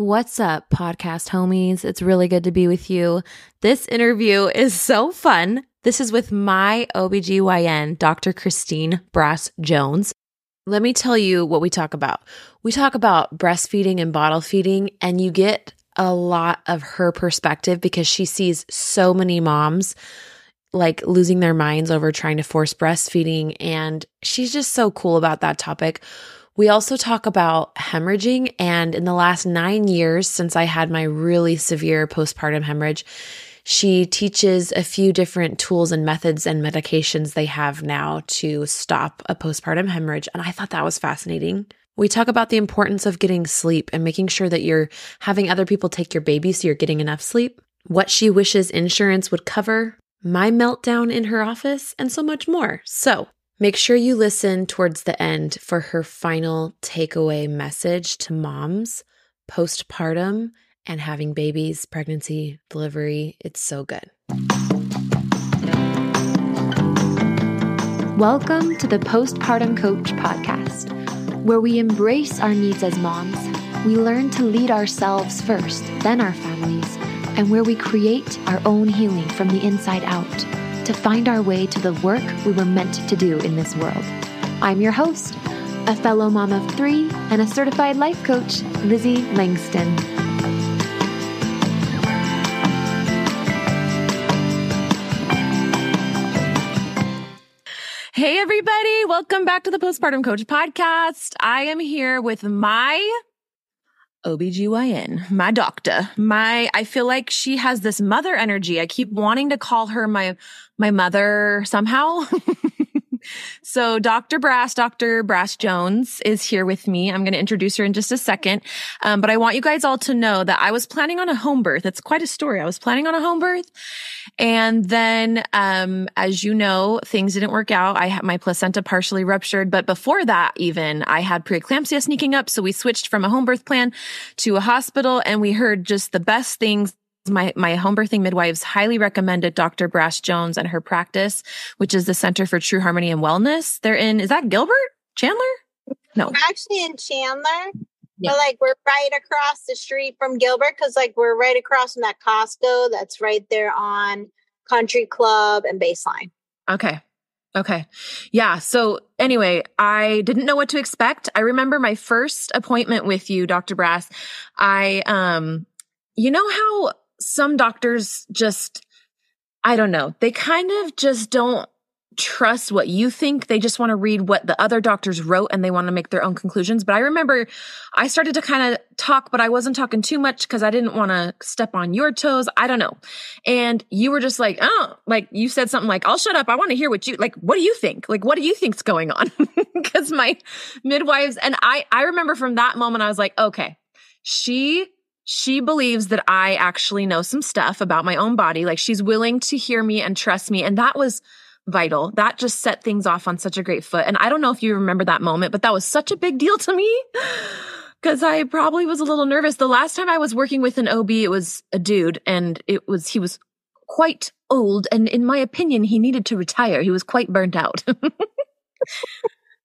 What's up, podcast homies? It's really good to be with you. This interview is so fun. This is with my OBGYN, Dr. Christine Brass Jones. Let me tell you what we talk about. We talk about breastfeeding and bottle feeding, and you get a lot of her perspective because she sees so many moms like losing their minds over trying to force breastfeeding, and she's just so cool about that topic. We also talk about hemorrhaging, and in the last 9 years since I had my really severe postpartum hemorrhage, she teaches a few different tools and methods and medications they have now to stop a postpartum hemorrhage, and I thought that was fascinating. We talk about the importance of getting sleep and making sure that you're having other people take your baby so you're getting enough sleep, what she wishes insurance would cover, my meltdown in her office, and so much more. So make sure you listen towards the end for her final takeaway message to moms, postpartum, and having babies, pregnancy, delivery. It's so good. Welcome to the Postpartum Coach Podcast, where we embrace our needs as moms, we learn to lead ourselves first, then our families, and where we create our own healing from the inside out, to find our way to the work we were meant to do in this world. I'm your host, a fellow mom of three and a certified life coach, Lizzie Langston. Hey everybody, welcome back to the Postpartum Coach Podcast. I am here with my OBGYN, my doctor, I feel like she has this mother energy. I keep wanting to call her my mother somehow. So Dr. Brass Jones is here with me. I'm going to introduce her in just a second. But I want you guys all to know that I was planning on a home birth. It's quite a story. I was planning on a home birth. And then, as you know, things didn't work out. I had my placenta partially ruptured. But before that, even I had preeclampsia sneaking up. So we switched from a home birth plan to a hospital, and we heard just the best things. My home birthing midwives highly recommended Dr. Brass Jones and her practice, which is the Center for True Harmony and Wellness. They're in, is that Gilbert? Chandler? No. We're actually in Chandler, yeah. But like we're right across the street from Gilbert because like we're right across from that Costco that's right there on Country Club and Baseline. Okay. Yeah. So anyway, I didn't know what to expect. I remember my first appointment with you, Dr. Brass. You know how some doctors just, I don't know, they kind of just don't trust what you think. They just want to read what the other doctors wrote and they want to make their own conclusions. But I remember I started to kind of talk, but I wasn't talking too much because I didn't want to step on your toes. I don't know. And you were just like, oh, like you said something like, I'll shut up. I want to hear what you, like, what do you think? Like, what do you think's going on? Because my midwives, and I remember from that moment, I was like, okay, she believes that I actually know some stuff about my own body. Like she's willing to hear me and trust me. And that was vital. That just set things off on such a great foot. And I don't know if you remember that moment, but that was such a big deal to me because I probably was a little nervous. The last time I was working with an OB, it was a dude and he was quite old. And in my opinion, he needed to retire. He was quite burnt out.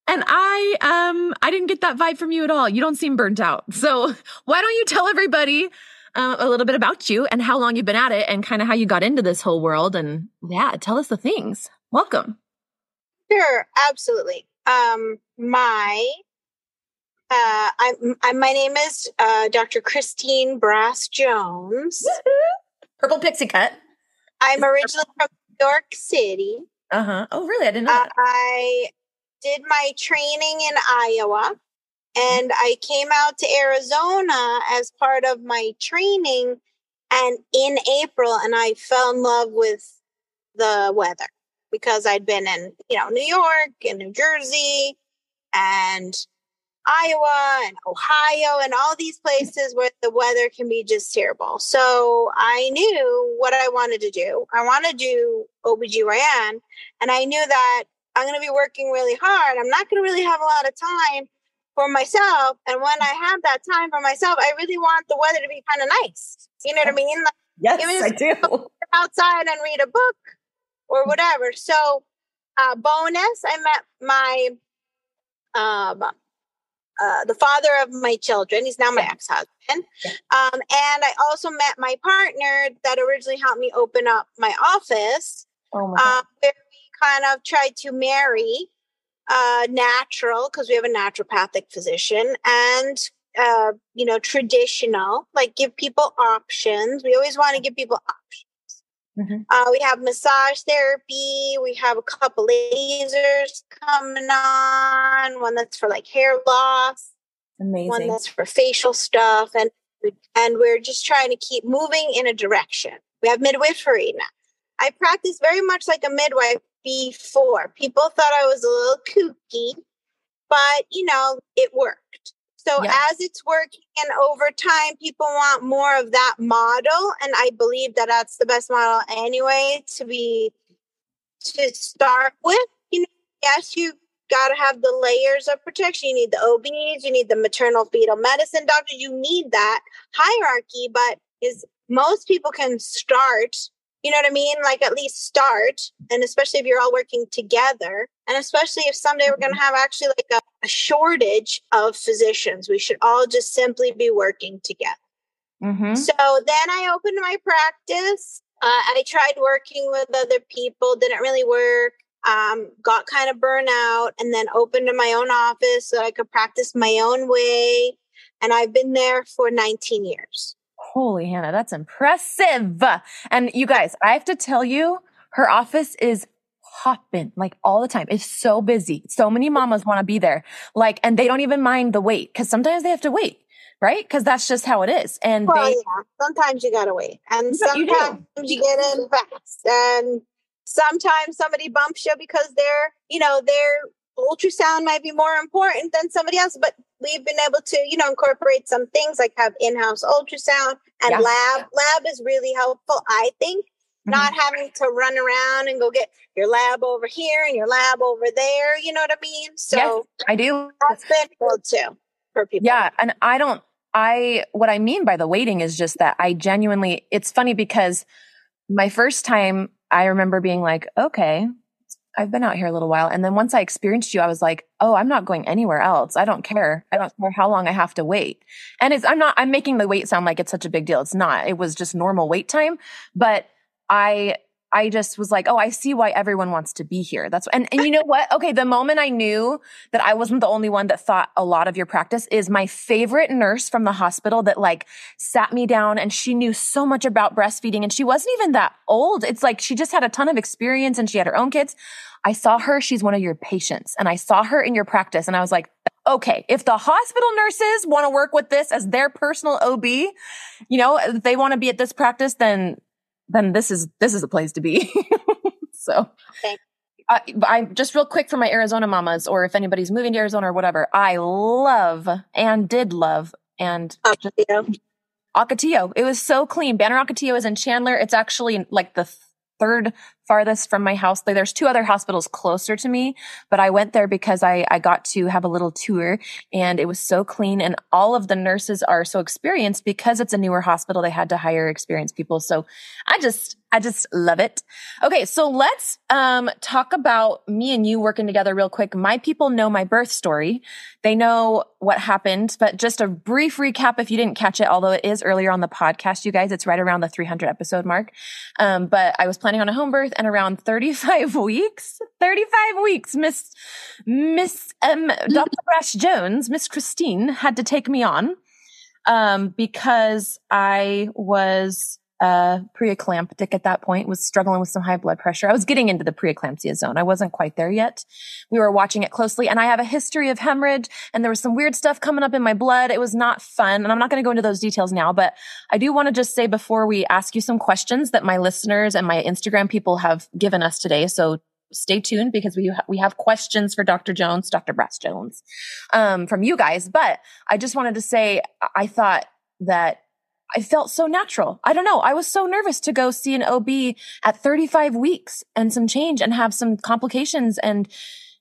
And I didn't get that vibe from you at all. You don't seem burnt out. So why don't you tell everybody a little bit about you and how long you've been at it and kind of how you got into this whole world. And yeah, tell us the things. Welcome. Sure. Absolutely. My name is Dr. Christine Brass Jones. Woo-hoo. Purple pixie cut. I'm originally from New York City. Uh-huh. Oh, really? I didn't know that. I did my training in Iowa, and I came out to Arizona as part of my training and in April, and I fell in love with the weather because I'd been in, New York and New Jersey and Iowa and Ohio and all these places where the weather can be just terrible. So I knew what I wanted to do. I want to do OBGYN, and I knew that I'm going to be working really hard. I'm not going to really have a lot of time for myself. And when I have that time for myself, I really want the weather to be kind of nice. You know what I mean? Like, yes, I do. Outside and read a book or whatever. So bonus, I met my the father of my children. He's now my ex-husband. Yeah. And I also met my partner that originally helped me open up my office, where we kind of tried to marry natural, because we have a naturopathic physician, and traditional, like give people options. We always want to give people options. Mm-hmm. We have massage therapy. We have a couple lasers coming on. One that's for like hair loss. Amazing. One that's for facial stuff, and we're just trying to keep moving in a direction. We have midwifery now. I practice very much like a midwife before. People thought I was a little kooky, but it worked. So as it's working and over time, people want more of that model. And I believe that that's the best model anyway to start with. Yes, you got to have the layers of protection. You need the OBs, you need the maternal fetal medicine doctor. You need that hierarchy, but most people can start, you know what I mean? Like at least start. And especially if you're all working together, and especially if someday we're going to have actually like a shortage of physicians. We should all just simply be working together. Mm-hmm. So then I opened my practice. I tried working with other people, didn't really work, got kind of burnout, and then opened my own office so I could practice my own way. And I've been there for 19 years. Holy Hannah, that's impressive. And you guys, I have to tell you, her office is popping like all the time. It's so busy. So many mamas want to be there. Like, and they don't even mind the wait, because sometimes they have to wait, right? Because that's just how it is. And sometimes you gotta wait, and sometimes you get in fast, and sometimes somebody bumps you because their ultrasound might be more important than somebody else. But we've been able to, incorporate some things like have in-house ultrasound and lab is really helpful, I think. Not having to run around and go get your lab over here and your lab over there. You know what I mean? So yes, I do. That's beneficial too for people. Yeah. And what I mean by the waiting is just that I genuinely, it's funny because my first time I remember being like, okay, I've been out here a little while. And then once I experienced you, I was like, oh, I'm not going anywhere else. I don't care. I don't care how long I have to wait. And I'm making the wait sound like it's such a big deal. It's not, it was just normal wait time. But I just was like, oh, I see why everyone wants to be here. That's and you know what? Okay, the moment I knew that I wasn't the only one that thought a lot of your practice is my favorite nurse from the hospital that like sat me down, and she knew so much about breastfeeding, and she wasn't even that old. It's like she just had a ton of experience and she had her own kids. I saw her, she's one of your patients, and I saw her in your practice, and I was like, okay, if the hospital nurses want to work with this as their personal OB, if they want to be at this practice, then this is a place to be. So I just real quick for my Arizona mamas, or if anybody's moving to Arizona or whatever, I did love Ocotillo. It was so clean. Banner Ocotillo is in Chandler. It's actually like the third farthest from my house. There's two other hospitals closer to me, but I went there because I got to have a little tour, and it was so clean, and all of the nurses are so experienced because it's a newer hospital. They had to hire experienced people. So I just love it. Okay. So let's talk about me and you working together real quick. My people know my birth story. They know what happened, but just a brief recap if you didn't catch it, although it is earlier on the podcast, you guys, it's right around the 300 episode mark. But I was planning on a home birth, and around 35 weeks, Miss Dr. Brass Jones, Miss Christine, had to take me on because I was preeclamptic at that point, was struggling with some high blood pressure. I was getting into the preeclampsia zone. I wasn't quite there yet. We were watching it closely, and I have a history of hemorrhage, and there was some weird stuff coming up in my blood. It was not fun. And I'm not going to go into those details now, but I do want to just say before we ask you some questions that my listeners and my Instagram people have given us today. So stay tuned, because we have questions for Dr. Jones, Dr. Brass Jones, from you guys. But I just wanted to say, I thought that I felt so natural. I don't know. I was so nervous to go see an OB at 35 weeks and some change and have some complications. And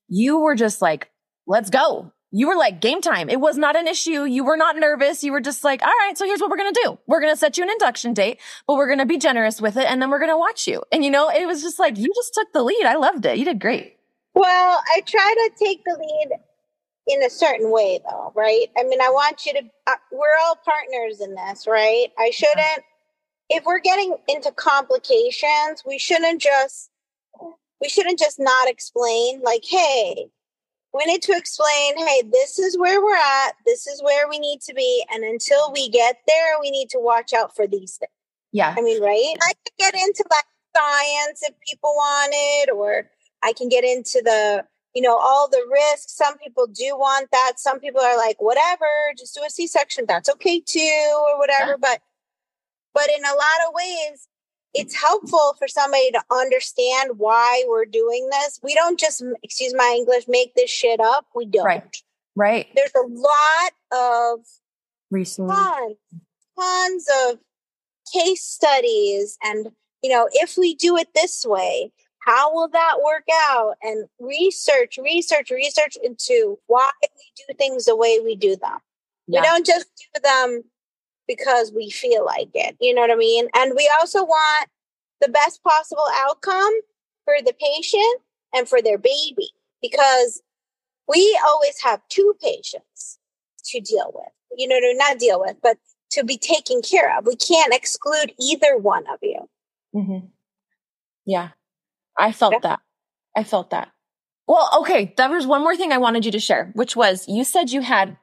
you were just like, let's go. You were like, game time. It was not an issue. You were not nervous. You were just like, all right, so here's what we're going to do. We're going to set you an induction date, but we're going to be generous with it. And then we're going to watch you. And it was just like, you just took the lead. I loved it. You did great. Well, I try to take the lead in a certain way, though, right? I mean, I want you to, we're all partners in this, right? I shouldn't, if we're getting into complications, we shouldn't just not explain, like, hey, we need to explain, hey, this is where we're at, this is where we need to be, and until we get there, we need to watch out for these things. Yeah. I mean, right? I could get into like science if people wanted, or I can get into the, you know, all the risks. Some people do want that. Some people are like, whatever, just do a C-section. That's okay too, or whatever. Yeah. But in a lot of ways, it's helpful for somebody to understand why we're doing this. We don't just, excuse my English, make this shit up. We don't. Right. There's a lot of resources, tons of case studies. And, you know, if we do it this way, how will that work out? And research into why we do things the way we do them. Yeah. We don't just do them because we feel like it. You know what I mean? And we also want the best possible outcome for the patient and for their baby, because we always have two patients to deal with, you know, to not deal with, but to be taken care of. We can't exclude either one of you. Mm-hmm. Yeah. I felt that. Well, okay. There was one more thing I wanted you to share, which was you said you had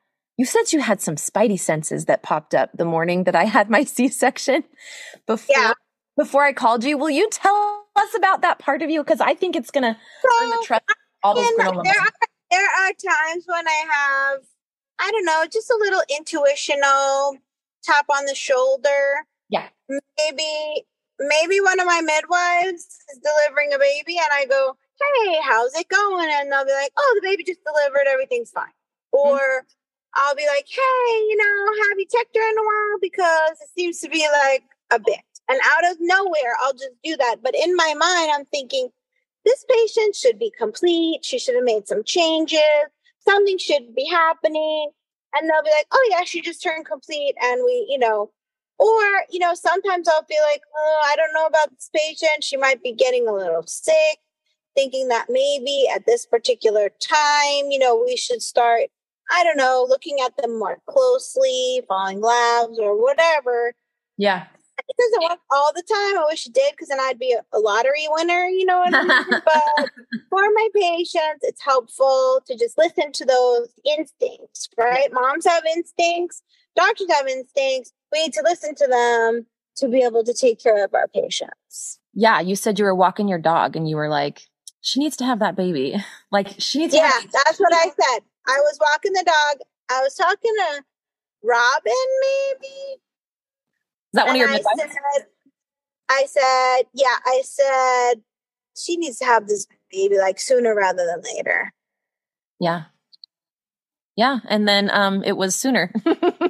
some spidey senses that popped up the morning that I had my C-section before I called you. Will you tell us about that part of you? Because I think it's going to earn the trust. There are times when I have, I don't know, just a little intuitional tap on the shoulder. Yeah. Maybe one of my midwives is delivering a baby and I go, hey, how's it going? And they'll be like, oh, the baby just delivered. Everything's fine. Or I'll be like, hey, you know, have you checked her in a while? Because it seems to be like a bit. And out of nowhere, I'll just do that. But in my mind, I'm thinking, this patient should be complete. She should have made some changes. Something should be happening. And they'll be like, oh, yeah, she just turned complete. And we, you know. Or, you know, sometimes I'll be like, oh, I don't know about this patient. She might be getting a little sick, thinking that maybe at this particular time, you know, we should start, I don't know, looking at them more closely, following labs or whatever. Yeah. It doesn't work all the time. I wish it did, because then I'd be a lottery winner, you know what I mean? But for my patients, it's helpful to just listen to those instincts, right? Moms have instincts. Doctors have instincts. We need to listen to them to be able to take care of our patients. Yeah. You said you were walking your dog and you were like, she needs to have that baby. Like she needs to have. Yeah, that's what I said. I was walking the dog. I was talking to Robin, maybe. Is that one of your midwives? I said, she needs to have this baby like sooner rather than later. Yeah. Yeah. And then it was sooner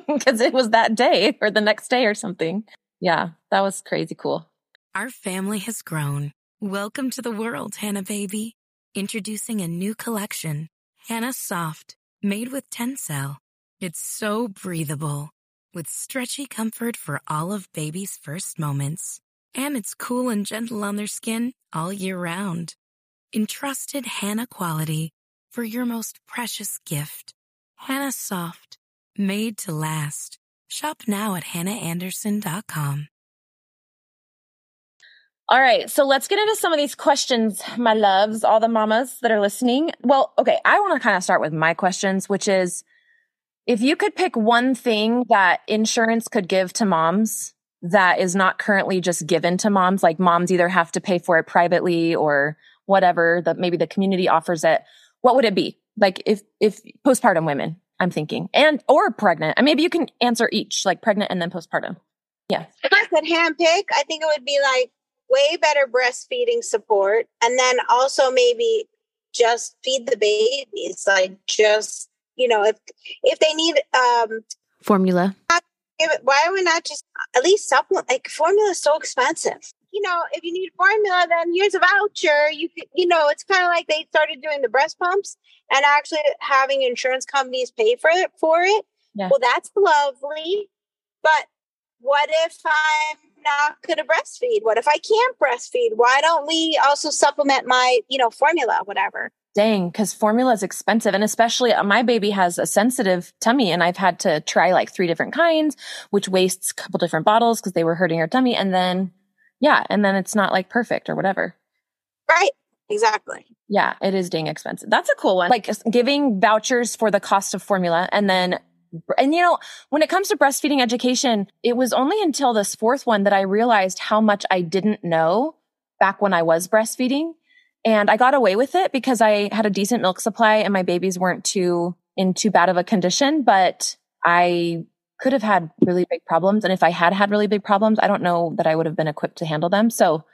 because it was that day or the next day or something. Yeah. That was crazy cool. Our family has grown. Welcome to the world, Hannah Baby. Introducing a new collection, Hannah Soft, made with Tencel. It's so breathable with stretchy comfort for all of baby's first moments. And it's cool and gentle on their skin all year round. Entrusted Hannah quality for your most precious gift. Hannah Soft, made to last. Shop now at hannahanderson.com. All right, so let's get into some of these questions, my loves, all the mamas that are listening. Well, okay, I want to kind of start with my questions, which is, if you could pick one thing that insurance could give to moms that is not currently just given to moms, like moms either have to pay for it privately or whatever, that maybe the community offers it, what would it be? Like if postpartum women, I'm thinking, and or pregnant, and maybe you can answer each, like pregnant and then postpartum. Yeah. If I could handpick, I think it would be like way better breastfeeding support, and then also maybe just feed the babies. Like just, you know, if they need formula, why are we not just at least supplement? Like formula is so expensive. You know, if you need formula, then here's a voucher. You know, it's kind of like they started doing the breast pumps and actually having insurance companies pay for it. Yeah. Well, that's lovely. But what if I'm not going to breastfeed? What if I can't breastfeed? Why don't we also supplement my, you know, formula, whatever? Dang, because formula is expensive. And especially my baby has a sensitive tummy, and I've had to try like 3 different kinds, which wastes a couple different bottles because they were hurting her tummy. And then, yeah. And then it's not like perfect or whatever. Right. Exactly. Yeah. It is dang expensive. That's a cool one. Like giving vouchers for the cost of formula. And you know, when it comes to breastfeeding education, it was only until this 4th one that I realized how much I didn't know back when I was breastfeeding. And I got away with it because I had a decent milk supply and my babies weren't in too bad of a condition, but I could have had really big problems. And if I had really big problems, I don't know that I would have been equipped to handle them. So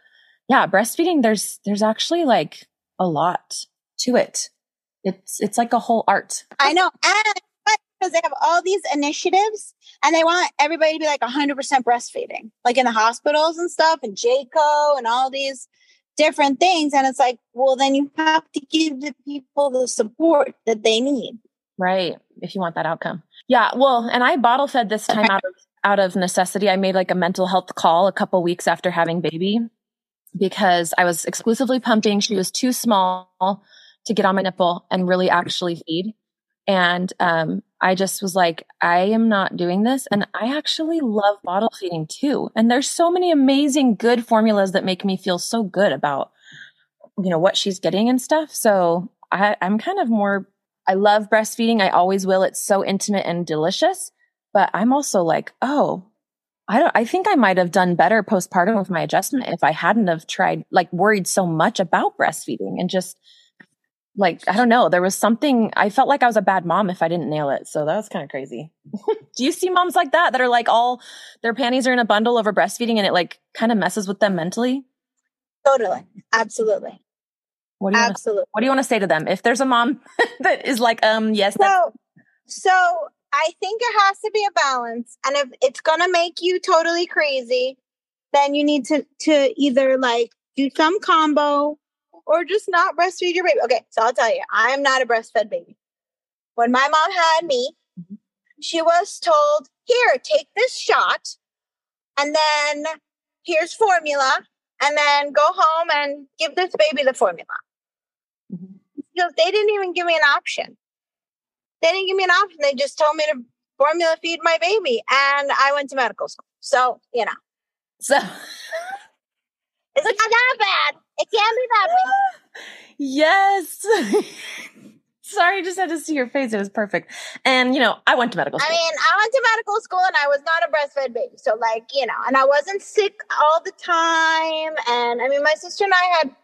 yeah, breastfeeding, there's actually like a lot to it. It's like a whole art. I know. And because they have all these initiatives and they want everybody to be like 100% breastfeeding, like in the hospitals and stuff, and JCO and all these different things. And it's like, well, then you have to give the people the support that they need. Right. If you want that outcome. Yeah. Well, and I bottle fed this time out of necessity. I made like a mental health call a couple weeks after having baby because I was exclusively pumping. She was too small to get on my nipple and really actually feed. And I just was like, I am not doing this. And I actually love bottle feeding too. And there's so many amazing, good formulas that make me feel so good about, you know, what she's getting and stuff. So I'm kind of more, I love breastfeeding. I always will. It's so intimate and delicious, but I'm also like, I think I might've done better postpartum with my adjustment if I hadn't have tried, like worried so much about breastfeeding and just like, I don't know, there was something, I felt like I was a bad mom if I didn't nail it. So that was kind of crazy. Do you see moms like that are like all their panties are in a bundle over breastfeeding and it like kind of messes with them mentally? Totally. Absolutely. What do you want to say to them? If there's a mom that is like, yes. So I think it has to be a balance. And if it's going to make you totally crazy, then you need to either like do some combo or just not breastfeed your baby. Okay. So I'll tell you, I'm not a breastfed baby. When my mom had me, she was told, here, take this shot. And then here's formula. And then go home and give this baby the formula. Mm-hmm. Because they didn't even give me an option. They just told me to formula feed my baby. And I went to medical school. So, you know. So it's not that bad. It can't be that bad. Yes. Sorry, I just had to see your face. It was perfect. And, you know, I went to medical school. I went to medical school and I was not a breastfed baby. So, like, you know, and I wasn't sick all the time. And, I mean, my sister and I had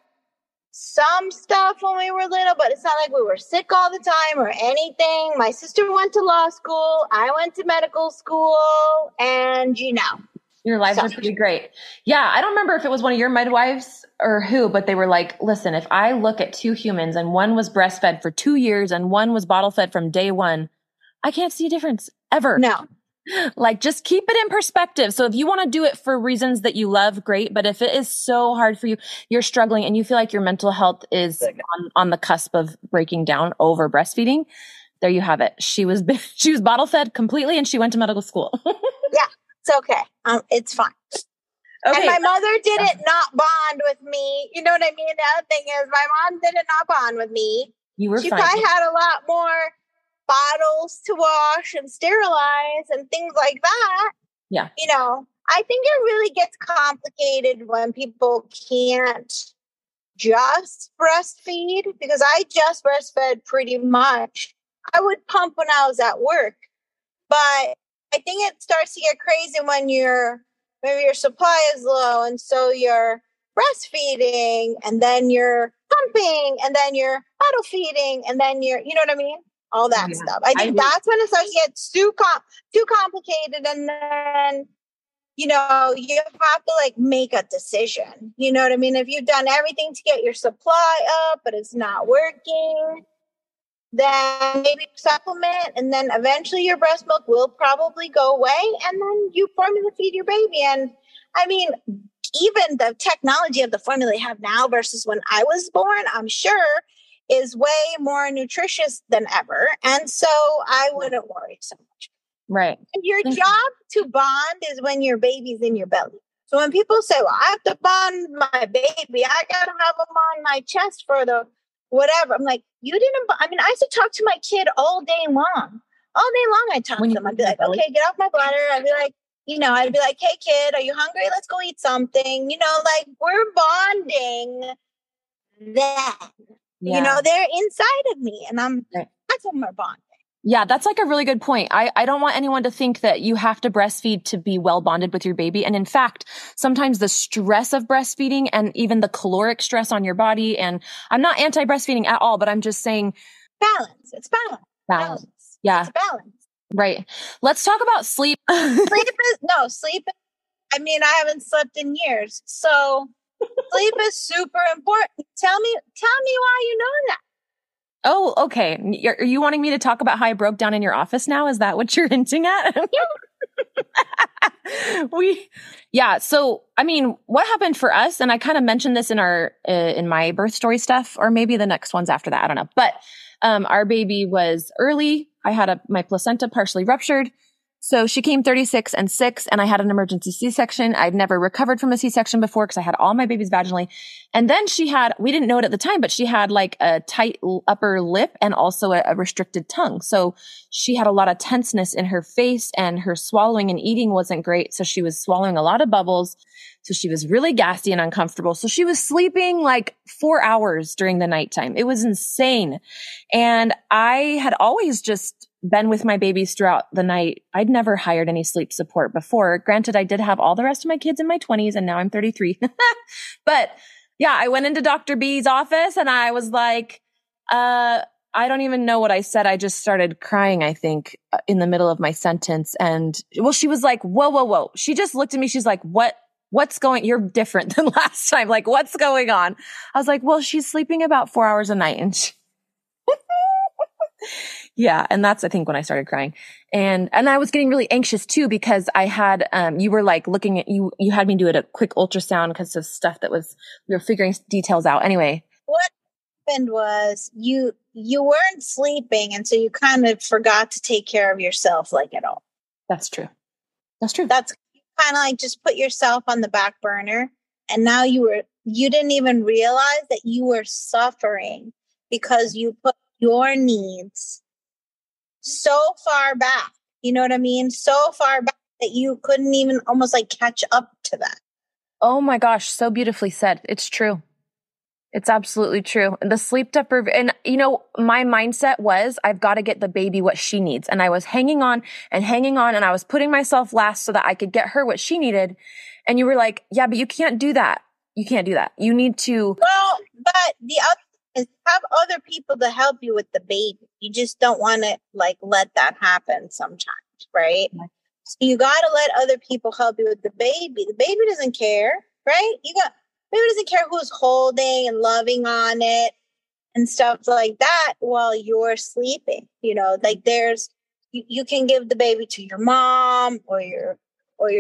some stuff when we were little, but it's not like we were sick all the time or anything. My sister went to law school. I went to medical school. And, you know. Your lives are pretty great. Yeah. I don't remember if it was one of your midwives or who, but they were like, listen, if I look at 2 humans and one was breastfed for 2 years and one was bottle fed from day 1, I can't see a difference ever. No. Like just keep it in perspective. So if you want to do it for reasons that you love, great. But if it is so hard for you, you're struggling and you feel like your mental health is on the cusp of breaking down over breastfeeding. There you have it. She was bottle fed completely and she went to medical school. Yeah. It's okay. It's fine. Okay. And my mother didn't not bond with me. You know what I mean? The other thing is my mom didn't not bond with me. You were fine. She probably had a lot more bottles to wash and sterilize and things like that. Yeah. You know, I think it really gets complicated when people can't just breastfeed because I just breastfed pretty much. I would pump when I was at work, but I think it starts to get crazy when maybe your supply is low. And so you're breastfeeding and then you're pumping and then you're bottle feeding and then you're, you know what I mean? All that stuff. I think that's when it starts to get too complicated. And then, you know, you have to like make a decision. You know what I mean? If you've done everything to get your supply up, but it's not working, then maybe supplement, and then eventually your breast milk will probably go away, and then you formula feed your baby. And I mean, even the technology of the formula they have now versus when I was born, I'm sure is way more nutritious than ever. And so I wouldn't worry so much. Right. And your job to bond is when your baby's in your belly. So when people say, well, I have to bond my baby, I got to have him on my chest for the whatever. I'm like, you didn't, I mean, I used to talk to my kid all day long. All day long I talked to them. I'd be like, okay, get off my bladder. I'd be like, you know, I'd be like, hey kid, are you hungry? Let's go eat something. You know, like we're bonding then. Yeah. You know, they're inside of me and I'm, that's when we're bonding. Yeah, that's like a really good point. I don't want anyone to think that you have to breastfeed to be well bonded with your baby. And in fact, sometimes the stress of breastfeeding and even the caloric stress on your body, and I'm not anti-breastfeeding at all, but I'm just saying balance. It's balance. Balance. Yeah. It's balance. Right. Let's talk about sleep. Sleep. I mean, I haven't slept in years. So sleep is super important. Tell me why you know that. Oh, okay. Are you wanting me to talk about how I broke down in your office now? Is that what you're hinting at? Yeah. So, I mean, what happened for us, and I kind of mentioned this in our, in my birth story stuff, or maybe the next one's after that. I don't know. But, our baby was early. I had my placenta partially ruptured. So she came 36 and 6, and I had an emergency C-section. I'd never recovered from a C-section before because I had all my babies vaginally. And then she had, we didn't know it at the time, but she had like a tight upper lip and also a restricted tongue. So she had a lot of tenseness in her face, and her swallowing and eating wasn't great. So she was swallowing a lot of bubbles. So she was really gassy and uncomfortable. So she was sleeping like 4 hours during the nighttime. It was insane. And I had always just been with my babies throughout the night. I'd never hired any sleep support before. Granted, I did have all the rest of my kids in my 20s, and now I'm 33. But yeah, I went into Dr. B's office and I was like, I don't even know what I said. I just started crying, I think, in the middle of my sentence. And well, she was like, whoa, whoa, whoa. She just looked at me. She's like, you're different than last time. Like, what's going on? I was like, well, she's sleeping about 4 hours a night. And yeah. And that's, I think, when I started crying. And I was getting really anxious too, because I had, you were like looking at, you had me do a quick ultrasound because of stuff that was, we were figuring details out. Anyway. What happened was you weren't sleeping. And so you kind of forgot to take care of yourself, like, at all. That's true. That's kind of like, just put yourself on the back burner. And now you didn't even realize that you were suffering because you put your needs so far back, you know what I mean? So far back that you couldn't even almost like catch up to that. Oh my gosh. So beautifully said. It's true. It's absolutely true. The sleep deprivation, and you know, my mindset was, I've got to get the baby what she needs. And I was hanging on and I was putting myself last so that I could get her what she needed. And you were like, yeah, but you can't do that. You can't do that. You need to. Well, but the other is have other people to help you with the baby. You just don't want to like let that happen sometimes, right? Mm-hmm. So you got to let other people help you with the baby. The baby doesn't care, right? Baby doesn't care who's holding and loving on it and stuff like that while you're sleeping. You know, like there's you can give the baby to your mom or your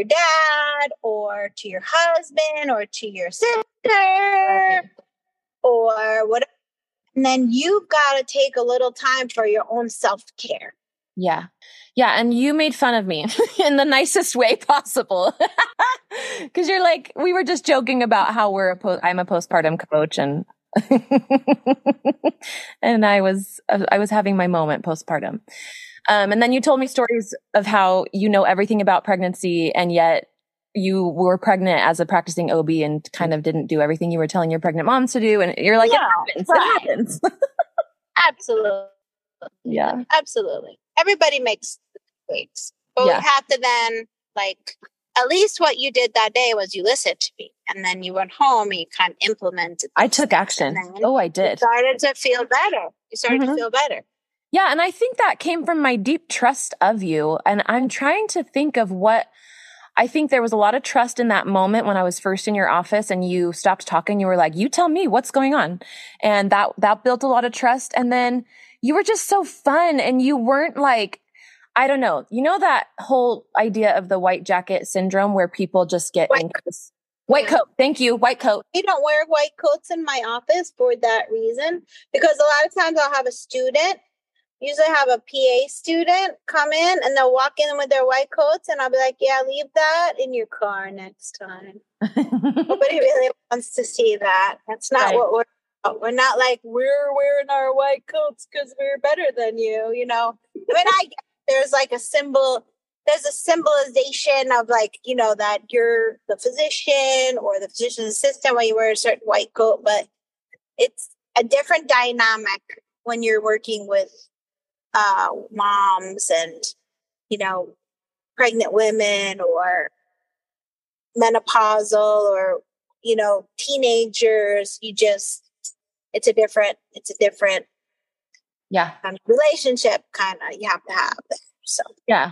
dad or to your husband or to your sister, right, or whatever. And then you've got to take a little time for your own self-care. Yeah. Yeah. And you made fun of me in the nicest way possible. Because you're like, we were just joking about how I'm a postpartum coach, and and I was having my moment postpartum. And then you told me stories of how you know everything about pregnancy, and yet you were pregnant as a practicing OB and kind of didn't do everything you were telling your pregnant moms to do. And you're like, yeah, it happens. Absolutely. Yeah, absolutely. Everybody makes mistakes, but we have to then, like, at least what you did that day was you listened to me, and then you went home and you kind of implemented. I took action. Oh, I did. You started mm-hmm. to feel better. Yeah. And I think that came from my deep trust of you. And I'm trying to think of what, I think there was a lot of trust in that moment when I was first in your office and you stopped talking. You were like, you tell me what's going on. And that built a lot of trust. And then you were just so fun, and you weren't like, I don't know, you know, that whole idea of the white jacket syndrome where people just get anxious. White coat. Thank you. White coat. We don't wear white coats in my office for that reason, because a lot of times I'll have a student, usually have a PA student, come in, and they'll walk in with their white coats, and I'll be like, yeah, leave that in your car next time. Nobody really wants to see that. That's not what we're and not like we're wearing our white coats because we're better than you, you know. I mean, I guess there's like a symbol, there's a symbolization of like, you know, that you're the physician or the physician's assistant when you wear a certain white coat, but it's a different dynamic when you're working with moms and, you know, pregnant women or menopausal or, you know, teenagers. You just, it's a different relationship kind of you have to have there. So, yeah.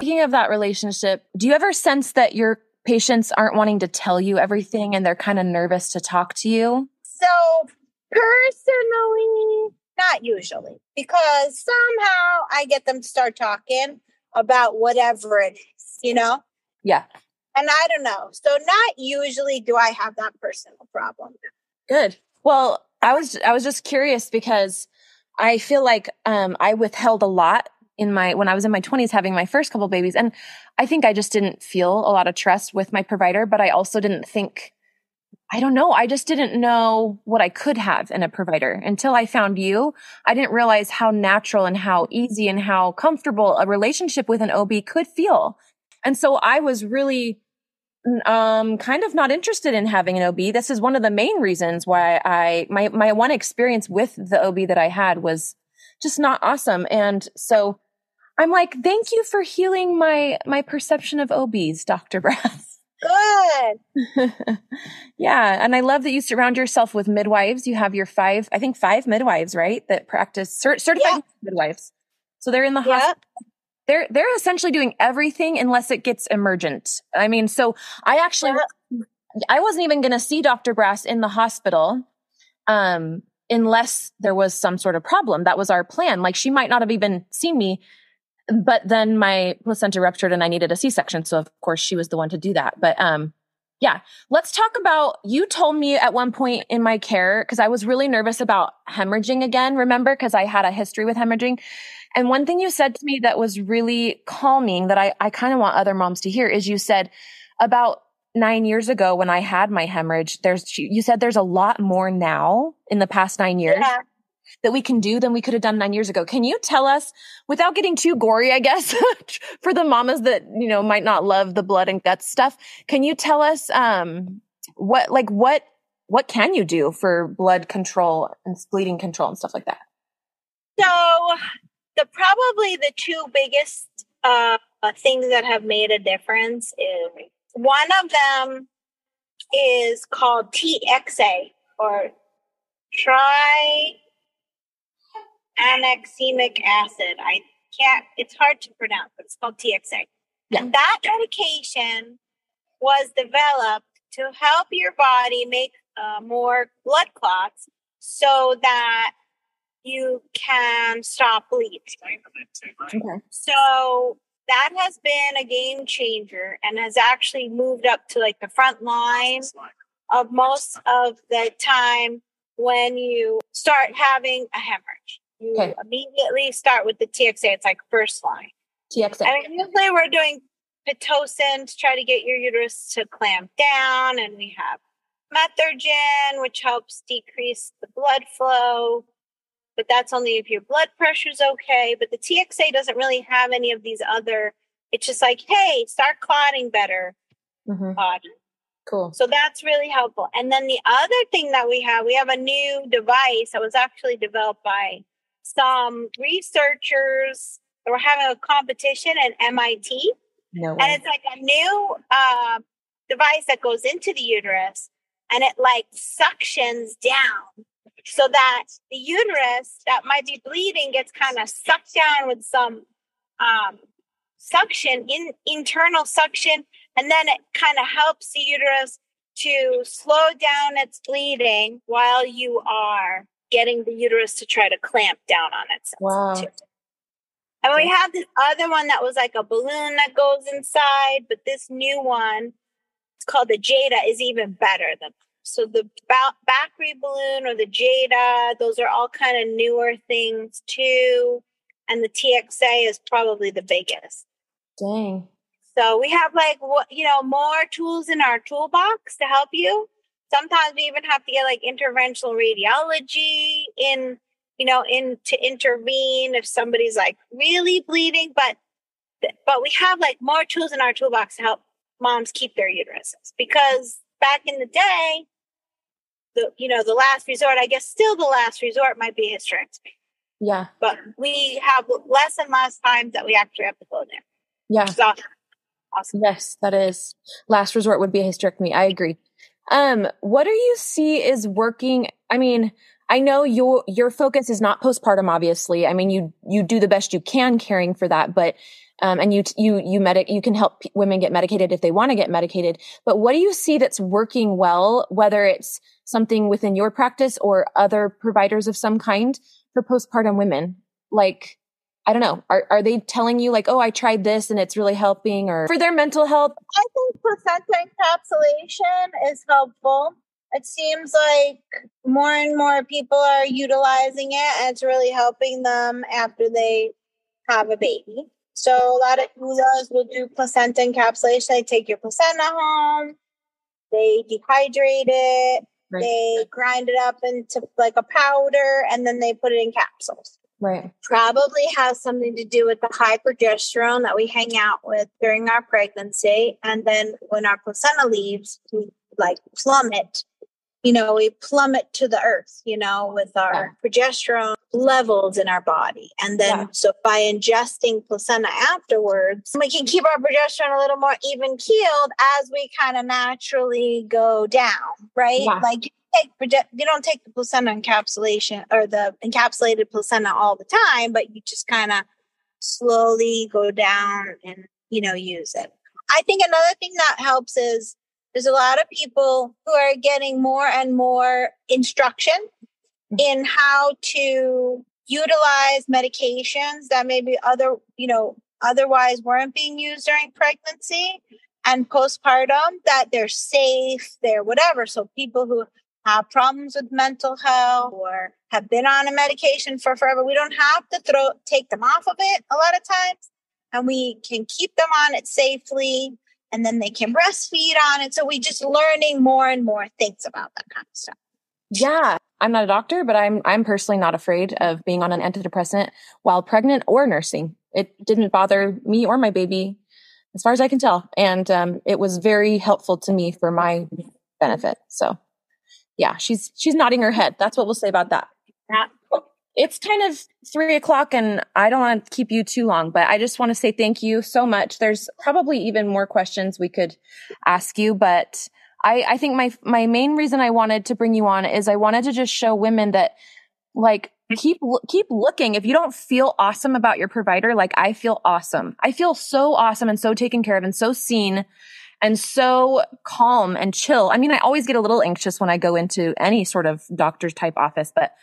Speaking of that relationship, do you ever sense that your patients aren't wanting to tell you everything and they're kind of nervous to talk to you? So personally, not usually, because somehow I get them to start talking about whatever it is, you know? Yeah. And I don't know. So not usually do I have that personal problem. Good. Well, I was just curious because I feel like I withheld a lot when I was in my 20s having my first couple babies. And I think I just didn't feel a lot of trust with my provider, but I also didn't think, I don't know. I just didn't know what I could have in a provider until I found you. I didn't realize how natural and how easy and how comfortable a relationship with an OB could feel. And so I was really kind of not interested in having an OB. This is one of the main reasons why my one experience with the OB that I had was just not awesome. And so I'm like, thank you for healing my perception of OBs, Dr. Brass. Good. Yeah. And I love that you surround yourself with midwives. You have your five midwives, right? That practice certified midwives. So they're in the hospital. They're essentially doing everything unless it gets emergent. I mean, so I actually, I wasn't even going to see Dr. Brass in the hospital. Unless there was some sort of problem. That was our plan. Like she might not have even seen me, but then my placenta ruptured and I needed a C-section. So of course she was the one to do that. But, yeah, let's talk about, you told me at one point in my care, cause I was really nervous about hemorrhaging again, remember? Cause I had a history with hemorrhaging. And one thing you said to me that was really calming that I kind of want other moms to hear is you said about 9 years ago when I had my hemorrhage, you said there's a lot more now in the past 9 years that we can do than we could have done 9 years ago. Can you tell us, without getting too gory, I guess, for the mamas that, you know, might not love the blood and guts stuff, can you tell us what can you do for blood control and bleeding control and stuff like that? So probably the two biggest things that have made a difference is, one of them is called TXA, or Tranexamic acid. It's hard to pronounce, but it's called TXA. Yeah. And that medication was developed to help your body make more blood clots so that you can stop bleeding. Okay. So that has been a game changer and has actually moved up to like the front line of most of the time when you start having a hemorrhage. You immediately start with the TXA. It's like first line. TXA. I mean, usually we're doing Pitocin to try to get your uterus to clamp down. And we have Methergin, which helps decrease the blood flow. But that's only if your blood pressure's okay. But the TXA doesn't really have any of these other, it's just like, hey, start clotting better. Mm-hmm. Cool. So that's really helpful. And then the other thing that we have a new device that was actually developed by some researchers that were having a competition at MIT. No way. And it's like a new device that goes into the uterus and it like suctions down, so that the uterus that might be bleeding gets kind of sucked down with some suction, internal suction, and then it kind of helps the uterus to slow down its bleeding while you are getting the uterus to try to clamp down on itself. Wow. Too. And we had this other one that was like a balloon that goes inside, but this new one, it's called the Jada, is even better than. So the Bakri balloon or the Jada, those are all kind of newer things too. And the TXA is probably the biggest. Dang. So we have like, you know, more tools in our toolbox to help you. Sometimes we even have to get like interventional radiology in, you know, in to intervene if somebody's like really bleeding. But we have like more tools in our toolbox to help moms keep their uteruses, because back in the day, the last resort, I guess still the last resort might be hysterectomy. Yeah. But we have less and less times that we actually have to go there. Yeah. It's awesome. Yes, that is. Last resort would be a hysterectomy. I agree. What do you see is working? I mean, I know your focus is not postpartum, obviously. I mean, you do the best you can caring for that, but, and you can help women get medicated if they want to get medicated. But what do you see that's working well, whether it's something within your practice or other providers of some kind for postpartum women? Like, I don't know. Are they telling you like, oh, I tried this and it's really helping, or for their mental health? I think placenta encapsulation is helpful. It seems like more and more people are utilizing it, and it's really helping them after they have a baby. So a lot of doulas will do placenta encapsulation. They take your placenta home, they dehydrate it, right. They grind it up into like a powder, and then they put it in capsules. Right. Probably has something to do with the high progesterone that we hang out with during our pregnancy. And then when our placenta leaves, we like plummet, we plummet to the earth, with our progesterone levels in our body. And then, so by ingesting placenta afterwards, we can keep our progesterone a little more even keeled as we kind of naturally go down, right? Yeah. Like, you don't take the placenta encapsulation or the encapsulated placenta all the time, but you just kind of slowly go down and, use it. I think another thing that helps is there's a lot of people who are getting more and more instruction in how to utilize medications that maybe otherwise weren't being used during pregnancy and postpartum, that they're safe, they're whatever. So people who have problems with mental health or have been on a medication for forever, we don't have to take them off of it a lot of times, and we can keep them on it safely, and then they can breastfeed on it. So we're just learning more and more things about that kind of stuff. Yeah. I'm not a doctor, but I'm personally not afraid of being on an antidepressant while pregnant or nursing. It didn't bother me or my baby as far as I can tell. And it was very helpful to me for my benefit. So yeah, she's nodding her head. That's what we'll say about that. Yeah. It's kind of 3:00 and I don't want to keep you too long, but I just want to say thank you so much. There's probably even more questions we could ask you, but I think my main reason I wanted to bring you on is I wanted to just show women that like, keep looking. If you don't feel awesome about your provider, like I feel awesome. I feel so awesome and so taken care of and so seen and so calm and chill. I mean, I always get a little anxious when I go into any sort of doctor's type office, but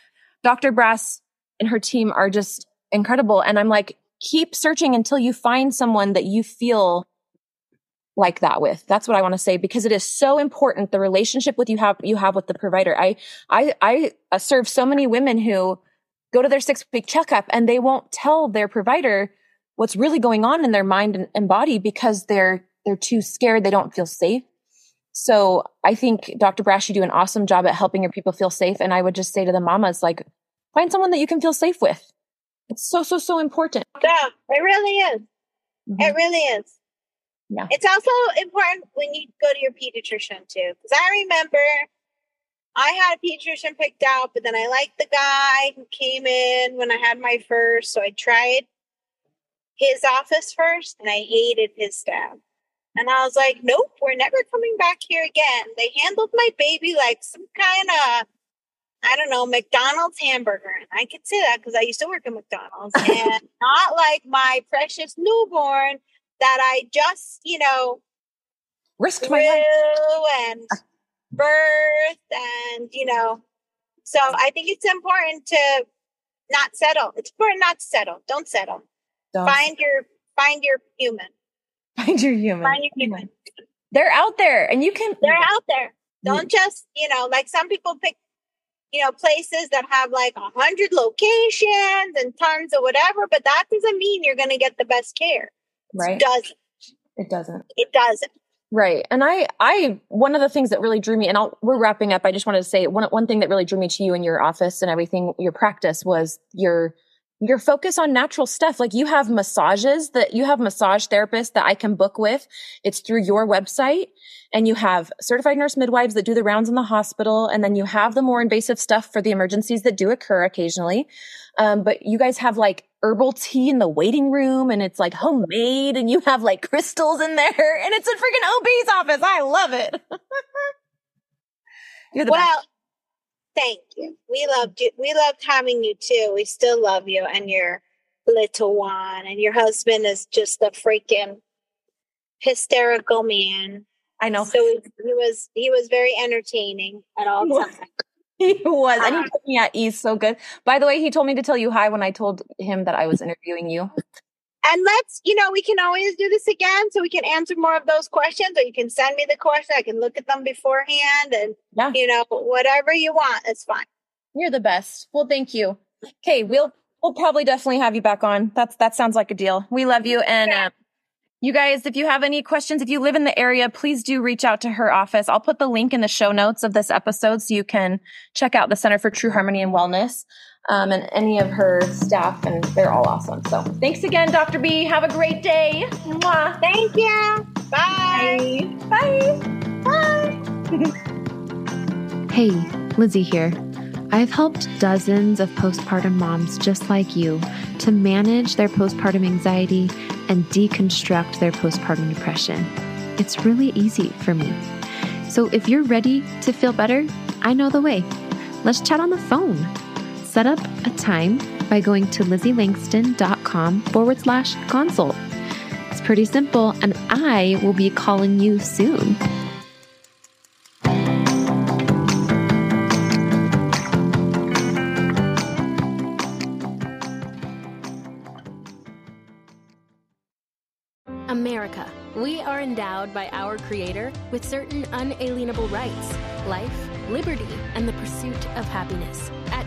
Dr. Brass and her team are just incredible. And I'm like, keep searching until you find someone that you feel like that with. That's what I want to say, because it is so important. The relationship with you have with the provider. I serve so many women who go to their 6-week checkup and they won't tell their provider what's really going on in their mind and body because they're too scared. They don't feel safe. So I think Dr. Brass, you do an awesome job at helping your people feel safe. And I would just say to the mamas, like, find someone that you can feel safe with. It's so, so, so important. Yeah, it really is. Mm-hmm. It really is. Yeah. It's also important when you go to your pediatrician too. Because I remember I had a pediatrician picked out, but then I liked the guy who came in when I had my first. So I tried his office first and I hated his staff. And I was like, nope, we're never coming back here again. They handled my baby like some kind of, I don't know, McDonald's hamburger. And I could say that because I used to work at McDonald's and not like my precious newborn that I just, risked my life. And birth and, you know, so I think it's important to not settle. It's important not to settle. Don't settle. Find your human. Find your human. They're out there and you can. They're out there. Don't just, you know, like some people pick, you know, places that have like 100 locations and tons of whatever, but that doesn't mean you're going to get the best care. Right. It doesn't. Right. And I, one of the things that really drew me, and we're wrapping up. I just wanted to say one thing that really drew me to you in your office and everything, your practice was your focus on natural stuff. Like you have massage therapists that I can book with. It's through your website, and you have certified nurse midwives that do the rounds in the hospital. And then you have the more invasive stuff for the emergencies that do occur occasionally. But you guys have like herbal tea in the waiting room, and it's like homemade, and you have like crystals in there, and it's a freaking OB's office. I love it. You're the best. Thank you. We loved you. We loved having you too. We still love you and your little one, and your husband is just a freaking hysterical man. I know. So he was very entertaining at all times. He was, and he put me at ease so good. By the way, he told me to tell you hi when I told him that I was interviewing you. And let's, you know, we can always do this again so we can answer more of those questions, or you can send me the question. I can look at them beforehand and, you know, whatever you want, it's fine. You're the best. Well, thank you. Okay. We'll probably definitely have you back on. That sounds like a deal. We love you. And you guys, if you have any questions, if you live in the area, please do reach out to her office. I'll put the link in the show notes of this episode so you can check out the Center for True Harmony and Wellness. And any of her staff, and they're all awesome. So thanks again, Dr. B. Have a great day. Mwah. Thank you. Bye. Bye. Bye. Hey, Lizzie here. I've helped dozens of postpartum moms just like you to manage their postpartum anxiety and deconstruct their postpartum depression. It's really easy for me. So if you're ready to feel better, I know the way. Let's chat on the phone. Set up a time by going to lizzielangston.com/consult. It's pretty simple, and I will be calling you soon. America, we are endowed by our Creator with certain unalienable rights: life, liberty, and the pursuit of happiness. At